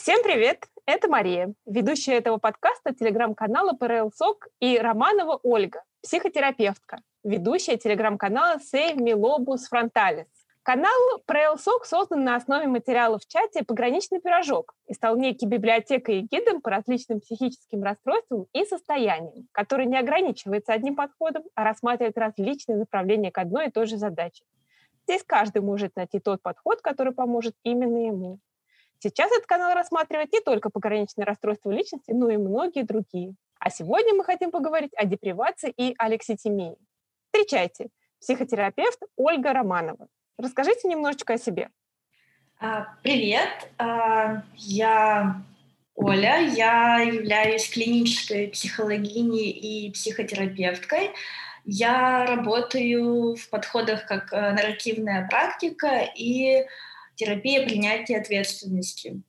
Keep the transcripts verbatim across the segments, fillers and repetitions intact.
Всем привет! Это Мария, ведущая этого подкаста телеграм-канала ПРЛ Сок, и Романова Ольга, психотерапевтка, ведущая телеграм-канала «Сейв ми лобус фронталис». Канал ПРЛ Сок создан на основе материала в чате «Пограничный пирожок» и стал некой библиотекой и гидом по различным психическим расстройствам и состояниям, который не ограничивается одним подходом, а рассматривает различные направления к одной и той же задаче. Здесь каждый может найти тот подход, который поможет именно ему. Сейчас этот канал рассматривает не только пограничные расстройства личности, но и многие другие. А сегодня мы хотим поговорить о депривации и алекситимии. Встречайте, психотерапевт Ольга Романова. Расскажите немножечко о себе. Привет, я Оля, я являюсь клинической психологиней и психотерапевткой. Я работаю в подходах как нарративная практика и терапия принятия ответственности.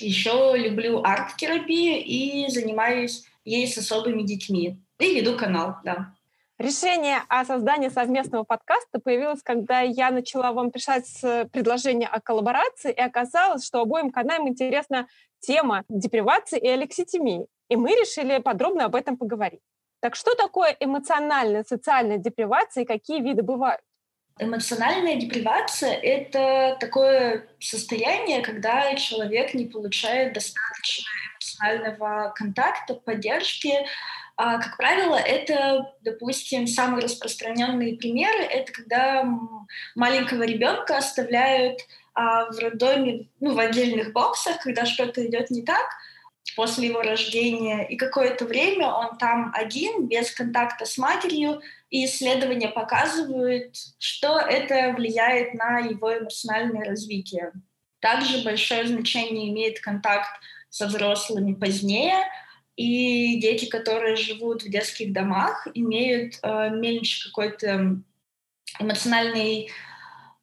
Еще люблю арт-терапию и занимаюсь ей с особыми детьми. И веду канал, да. Решение о создании совместного подкаста появилось, когда я начала вам писать предложение о коллаборации, и оказалось, что обоим каналам интересна тема депривации и алекситимии. И мы решили подробно об этом поговорить. Так что такое эмоциональная, социальная депривация и какие виды бывают? Эмоциональная депривация — это такое состояние, когда человек не получает достаточно эмоционального контакта, поддержки. А, как правило, это, допустим, самые распространенные примеры — это когда маленького ребенка оставляют а, в роддоме, ну, в отдельных боксах, когда что-то идет не так после его рождения, и какое-то время он там один, без контакта с матерью, и исследования показывают, что это влияет на его эмоциональное развитие. Также большое значение имеет контакт со взрослыми позднее, и дети, которые живут в детских домах, имеют э, меньше какой-то эмоциональной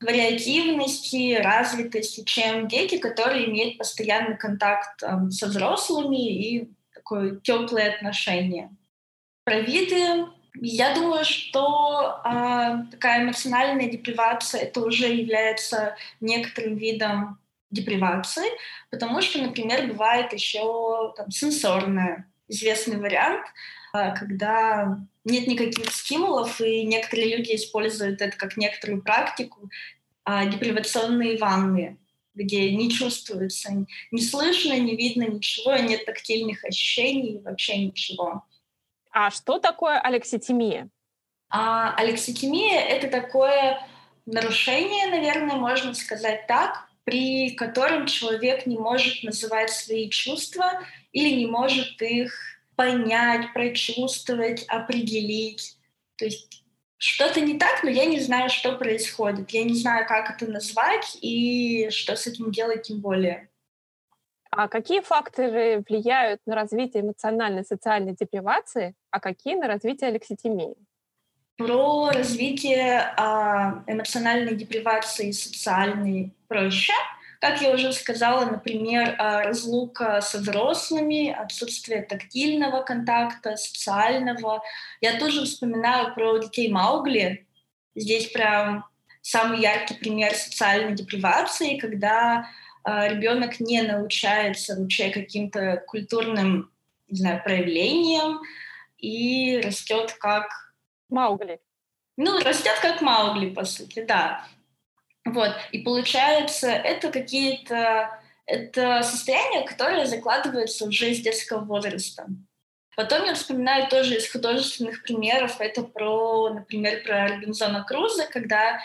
вариативности, развитости, чем дети, которые имеют постоянный контакт э, со взрослыми и такое теплое отношение. Про виды. Я думаю, что э, такая эмоциональная депривация это уже является некоторым видом депривации, потому что, например, бывает еще там, сенсорная, известный вариант, э, когда нет никаких стимулов, и некоторые люди используют это как некоторую практику, э, депривационные ванны, где не чувствуется, не слышно, не видно ничего, нет тактильных ощущений, вообще ничего. А что такое алекситимия? А, алекситимия — это такое нарушение, наверное, можно сказать так, при котором человек не может называть свои чувства или не может их понять, прочувствовать, определить. То есть что-то не так, но я не знаю, что происходит. Я не знаю, как это назвать и что с этим делать тем более. А какие факторы влияют на развитие эмоциональной и социальной депривации, а какие на развитие алекситимии? Про развитие эмоциональной депривации и социальной проще. Как я уже сказала, например, разлука со взрослыми, отсутствие тактильного контакта, социального. Я тоже вспоминаю про детей Маугли. Здесь прям самый яркий пример социальной депривации, когда ребенок не научается вообще каким-то культурным, не знаю, проявлениям и растет как Маугли. Ну, растет как Маугли, по сути, да. Вот. И получается, это какие-то это состояния, которые закладываются уже с детского возраста. Потом я вспоминаю тоже из художественных примеров, это про, например, про Робинзона Крузо, когда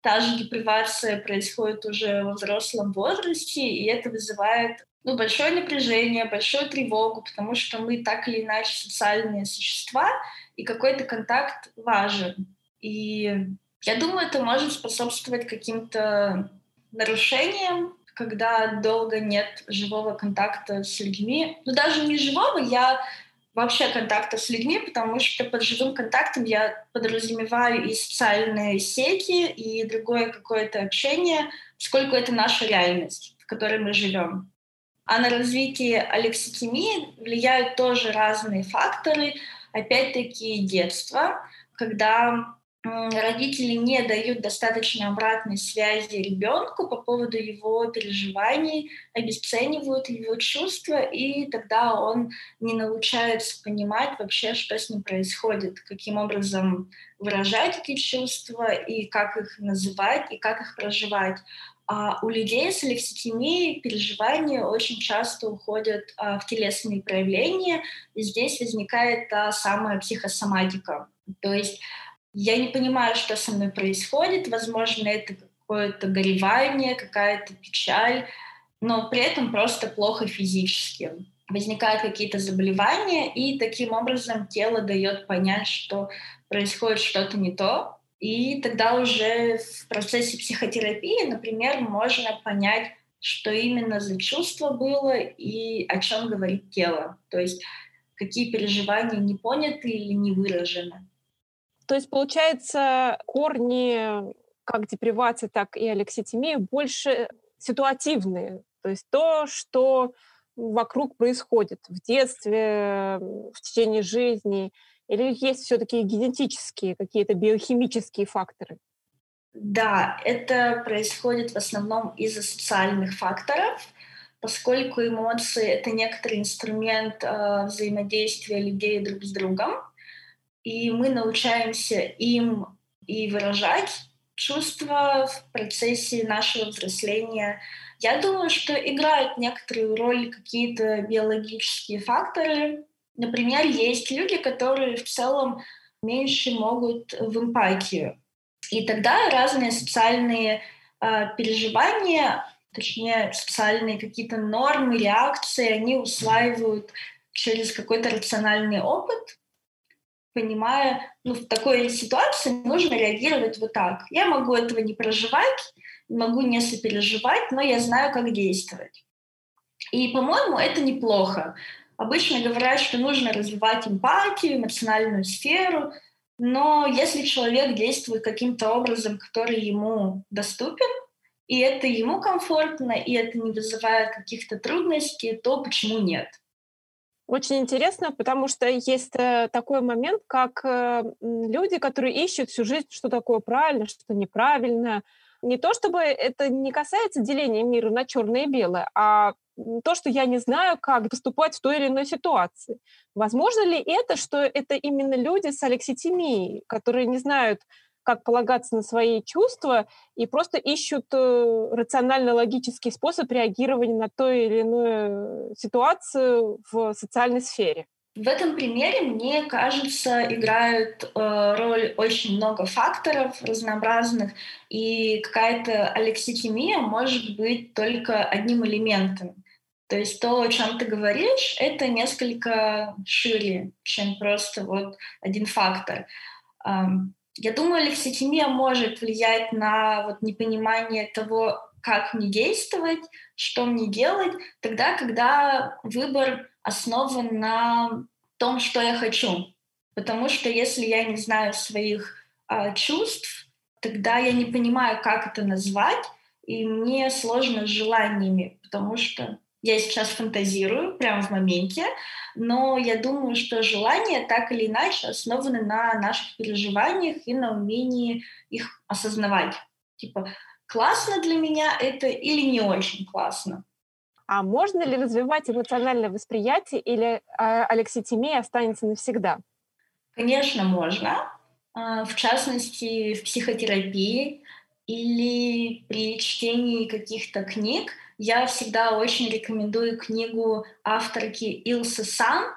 та же депривация происходит уже во взрослом возрасте, и это вызывает ну, большое напряжение, большую тревогу, потому что мы так или иначе социальные существа, и какой-то контакт важен. И я думаю, это может способствовать каким-то нарушениям, когда долго нет живого контакта с людьми. Ну, даже не живого, я вообще контакта с людьми, потому что под живым контактом я подразумеваю и социальные сети, и другое какое-то общение, поскольку это наша реальность, в которой мы живем. А на развитие алекситимии влияют тоже разные факторы. Опять-таки детство, когда родители не дают достаточно обратной связи ребенку по поводу его переживаний, обесценивают его чувства, и тогда он не научается понимать вообще, что с ним происходит, каким образом выражать эти чувства, и как их называть, и как их проживать. А у людей с алекситимией переживания очень часто уходят а, в телесные проявления, и здесь возникает та самая психосоматика. То есть я не понимаю, что со мной происходит, возможно, это какое-то горевание, какая-то печаль, но при этом просто плохо физически. Возникают какие-то заболевания, и таким образом тело дает понять, что происходит что-то не то. И тогда уже в процессе психотерапии, например, можно понять, что именно за чувство было и о чем говорит тело. То есть какие переживания не поняты или не выражены. То есть, получается, корни как депривации, так и алекситимии больше ситуативные. То есть то, что вокруг происходит в детстве, в течение жизни. Или есть все-таки генетические, какие-то биохимические факторы? Да, это происходит в основном из-за социальных факторов, поскольку эмоции — это некоторый инструмент э, взаимодействия людей друг с другом, и мы научаемся им и выражать чувства в процессе нашего взросления. Я думаю, что играют некоторую роль какие-то биологические факторы. Например, есть люди, которые в целом меньше могут в эмпатию. И тогда разные социальные э, переживания, точнее, социальные какие-то нормы, реакции, они усваивают через какой-то рациональный опыт, понимая, ну, в такой ситуации нужно реагировать вот так. Я могу этого не проживать, могу не сопереживать, но я знаю, как действовать. И, по-моему, это неплохо. Обычно говорят, что нужно развивать эмпатию, эмоциональную сферу, но если человек действует каким-то образом, который ему доступен, и это ему комфортно, и это не вызывает каких-то трудностей, то почему нет? Очень интересно, потому что есть такой момент, как люди, которые ищут всю жизнь, что такое правильно, что неправильно. Не то чтобы это не касается деления мира на черное и белое, а то, что я не знаю, как поступать в той или иной ситуации. Возможно ли это, что это именно люди с алекситимией, которые не знают, как полагаться на свои чувства и просто ищут рационально-логический способ реагирования на ту или иную ситуацию в социальной сфере? В этом примере, мне кажется, играют э, роль очень много факторов разнообразных, и какая-то алекситимия может быть только одним элементом. То есть то, о чем ты говоришь, это несколько шире, чем просто вот один фактор. Эм, я думаю, алекситимия может влиять на вот непонимание того, как мне действовать, что мне делать, тогда, когда выбор основан на том, что я хочу. Потому что если я не знаю своих э, чувств, тогда я не понимаю, как это назвать, и мне сложно с желаниями, потому что я сейчас фантазирую прямо в моменте, но я думаю, что желания так или иначе основаны на наших переживаниях и на умении их осознавать. Типа, классно для меня это или не очень классно. А можно ли развивать эмоциональное восприятие, или алекситимия останется навсегда? Конечно, можно. В частности, в психотерапии или при чтении каких-то книг. Я всегда очень рекомендую книгу авторки Илсы Санд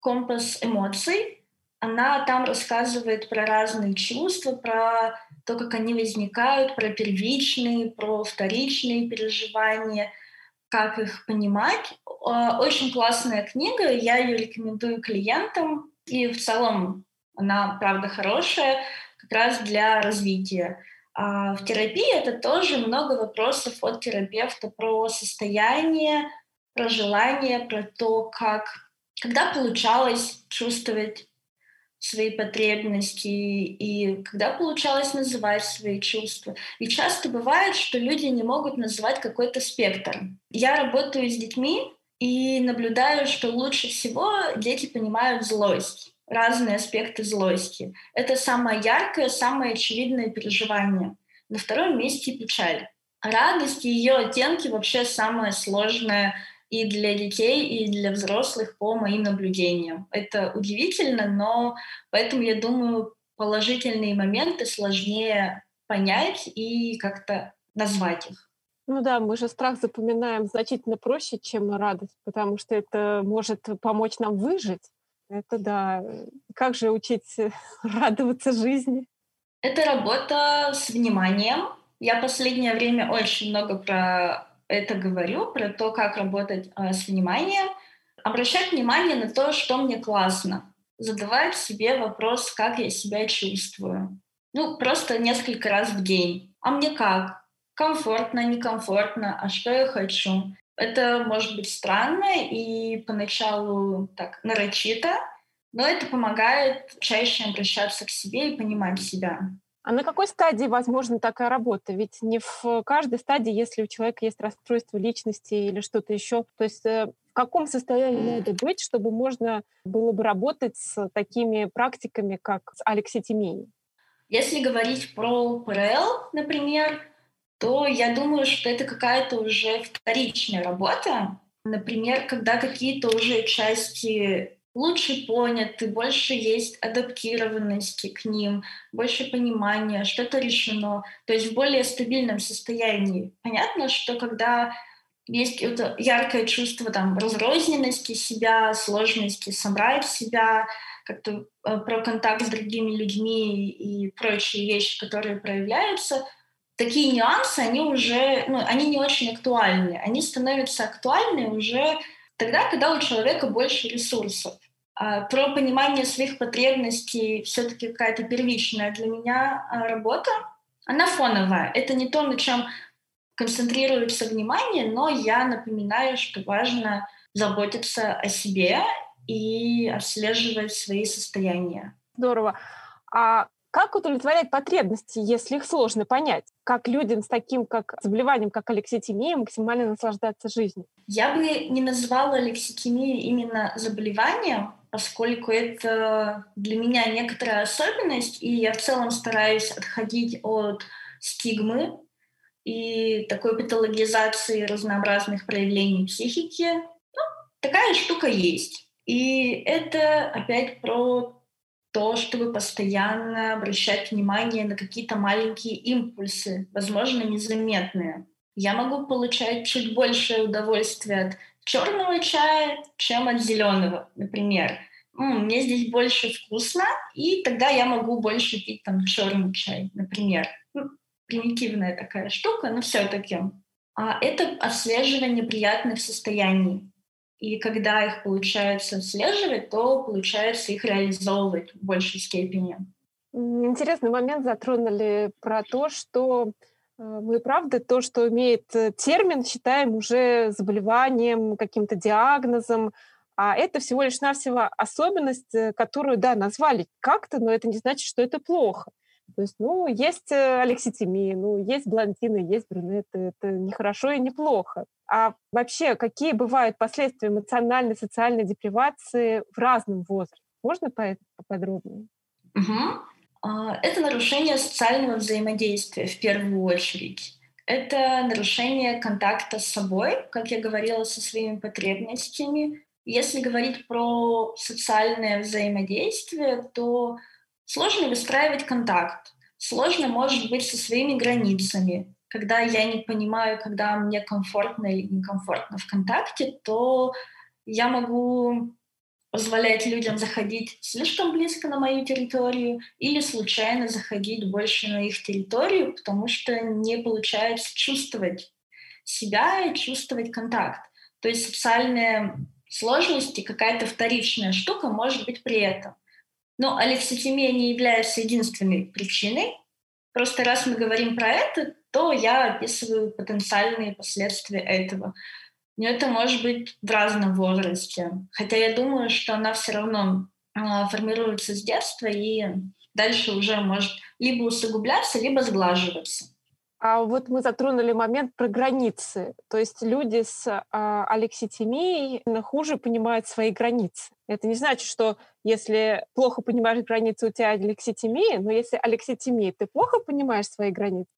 «Компас эмоций». Она там рассказывает про разные чувства, про то, как они возникают, про первичные, про вторичные переживания, как их понимать. Очень классная книга, я ее рекомендую клиентам, и в целом она, правда, хорошая, как раз для развития. А в терапии это тоже много вопросов от терапевта про состояние, про желание, про то, как, когда получалось чувствовать свои потребности и когда получалось называть свои чувства. И часто бывает, что люди не могут называть какой-то спектр. Я работаю с детьми и наблюдаю, что лучше всего дети понимают злость. разные аспекты злости. Это самое яркое, самое очевидное переживание. На втором месте печаль. Радость и ее оттенки вообще самое сложное и для детей, и для взрослых по моим наблюдениям. Это удивительно, но поэтому, я думаю, положительные моменты сложнее понять и как-то назвать их. Ну да, мы же страх запоминаем значительно проще, чем радость, потому что это может помочь нам выжить. Это да. Как же учить радоваться жизни? Это работа с вниманием. Я в последнее время очень много про это говорю, про то, как работать э, с вниманием. Обращать внимание на то, что мне классно. Задавать себе вопрос, как я себя чувствую. Ну, просто несколько раз в день. А мне как? Комфортно, некомфортно, а что я хочу? Это может быть странно и поначалу так нарочито, но это помогает чаще обращаться к себе и понимать себя. А на какой стадии возможна такая работа? Ведь не в каждой стадии, если у человека есть расстройство личности или что-то еще. То есть в каком состоянии надо быть, чтобы можно было бы работать с такими практиками, как с алекситимией? Если говорить про ПРЛ, например, то я думаю, что это какая-то уже вторичная работа. Например, когда какие-то уже части лучше поняты, больше есть адаптированности к ним, больше понимания, что-то решено. То есть в более стабильном состоянии. Понятно, что когда есть это яркое чувство там, разрозненности себя, сложности собрать себя, как-то про контакт с другими людьми и прочие вещи, которые проявляются — такие нюансы, они уже, ну, они не очень актуальны. Они становятся актуальны уже тогда, когда у человека больше ресурсов. А про понимание своих потребностей все-таки какая-то первичная для меня работа. Она фоновая. Это не то, на чем концентрируется внимание, но я напоминаю, что важно заботиться о себе и отслеживать свои состояния. Здорово. А как удовлетворять потребности, если их сложно понять? Как людям с таким как заболеванием, как алекситимия, максимально наслаждаться жизнью? Я бы не назвала алекситимию именно заболеванием, поскольку это для меня некоторая особенность, и я в целом стараюсь отходить от стигмы и такой патологизации разнообразных проявлений психики. Ну, такая штука есть. И это опять про то, чтобы постоянно обращать внимание на какие-то маленькие импульсы, возможно, незаметные. Я могу получать чуть больше удовольствия от черного чая, чем от зеленого, например. М-м, мне здесь больше вкусно, и тогда я могу больше пить там черный чай, например. Ну, примитивная такая штука, но все-таки. А это отслеживание приятных состояний. И когда их получается отслеживать, то получается их реализовывать в большей степени. Интересный момент затронули про то, что мы, правда, то, что имеет термин, считаем уже заболеванием, каким-то диагнозом. А это всего лишь навсего особенность, которую, да, назвали как-то, но это не значит, что это плохо. То есть, ну, есть алекситимия, ну, есть блондины, есть брюнеты. Это не хорошо и не плохо. А вообще, какие бывают последствия эмоциональной, социальной депривации в разном возрасте? Можно поподробнее? Угу. Это нарушение социального взаимодействия в первую очередь. Это нарушение контакта с собой, как я говорила, со своими потребностями. Если говорить про социальное взаимодействие, то сложно выстраивать контакт, сложно, может быть, со своими границами. Когда я не понимаю, когда мне комфортно или некомфортно в контакте, то я могу позволять людям заходить слишком близко на мою территорию или случайно заходить больше на их территорию, потому что не получается чувствовать себя и чувствовать контакт. То есть социальные сложности, какая-то вторичная штука может быть при этом. Но алекситимия не является единственной причиной. Просто раз мы говорим про это, то я описываю потенциальные последствия этого. Но это может быть в разном возрасте. Хотя я думаю, что она все равно формируется с детства и дальше уже может либо усугубляться, либо сглаживаться. А вот мы затронули момент про границы. То есть люди с а, алекситимией хуже понимают свои границы. Это не значит, что если плохо понимаешь границы, у тебя алекситимия, но если алекситимия, ты плохо понимаешь свои границы?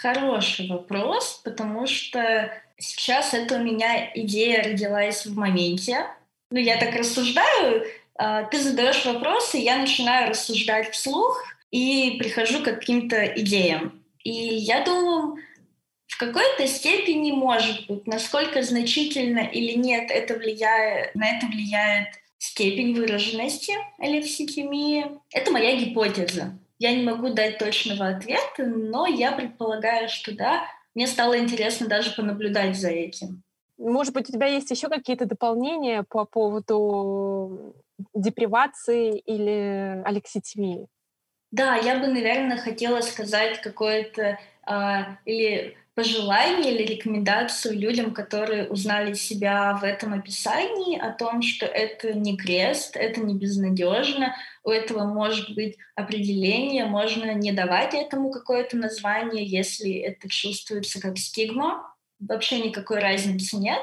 Хороший вопрос, потому что сейчас это у меня идея родилась в моменте. Ну, я так рассуждаю, ты задаешь вопросы, я начинаю рассуждать вслух и прихожу к каким-то идеям. И я думаю, в какой-то степени, может быть, насколько значительно или нет, это влияет, на это влияет степень выраженности алекситимии. Это моя гипотеза. Я не могу дать точного ответа, но я предполагаю, что да, мне стало интересно даже понаблюдать за этим. Может быть, у тебя есть еще какие-то дополнения по поводу депривации или алекситимии? Да, я бы, наверное, хотела сказать какое-то э, или пожелание, или рекомендацию людям, которые узнали себя в этом описании, о том, что это не крест, это не безнадежно, у этого может быть определение, можно не давать этому какое-то название, если это чувствуется как стигма. Вообще никакой разницы нет.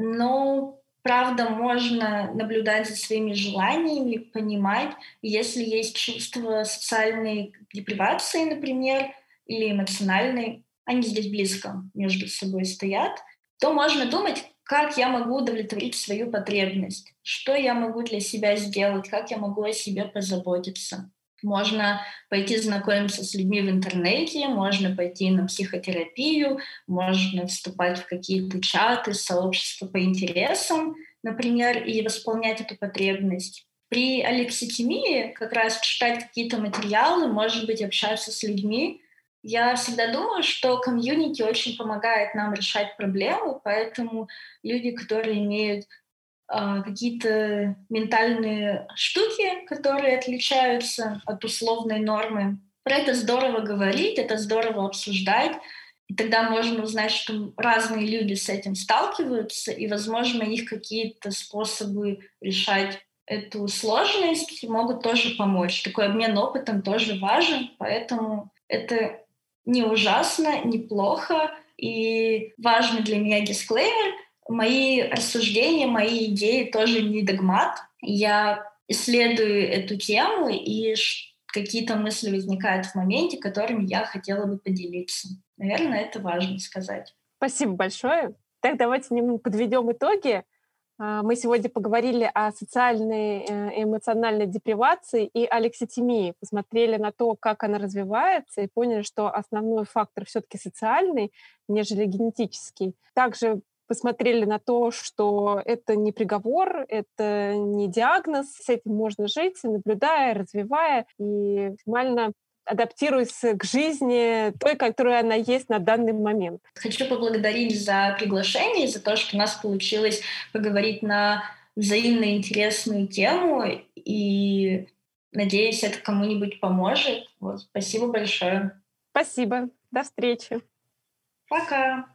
Но, правда, можно наблюдать за своими желаниями, понимать, если есть чувство социальной депривации, например, или эмоциональной, они здесь близко между собой стоят, то можно думать, как я могу удовлетворить свою потребность, что я могу для себя сделать, как я могу о себе позаботиться. Можно пойти знакомиться с людьми в интернете, можно пойти на психотерапию, можно вступать в какие-то чаты, сообщества по интересам, например, и восполнять эту потребность. При алекситимии как раз читать какие-то материалы, может быть, общаться с людьми. Я всегда думаю, что комьюнити очень помогает нам решать проблемы, поэтому люди, которые имеют какие-то ментальные штуки, которые отличаются от условной нормы. Про это здорово говорить, это здорово обсуждать. И тогда можно узнать, что разные люди с этим сталкиваются, и, возможно, их какие-то способы решать эту сложность могут тоже помочь. Такой обмен опытом тоже важен, поэтому это не ужасно, не плохо. И важный для меня дисклеймер — мои рассуждения, мои идеи тоже не догмат. Я исследую эту тему, и какие-то мысли возникают в моменте, которыми я хотела бы поделиться. Наверное, это важно сказать. Спасибо большое. Так, давайте подведем итоги. Мы сегодня поговорили о социальной и эмоциональной депривации и алекситимии. Посмотрели на то, как она развивается, и поняли, что основной фактор все-таки социальный, нежели генетический. Также посмотрели на то, что это не приговор, это не диагноз, с этим можно жить, наблюдая, развивая и максимально адаптируясь к жизни той, которая она есть на данный момент. Хочу поблагодарить за приглашение, за то, что у нас получилось поговорить на взаимно интересную тему, и надеюсь, это кому-нибудь поможет. Вот, спасибо большое. Спасибо. До встречи. Пока.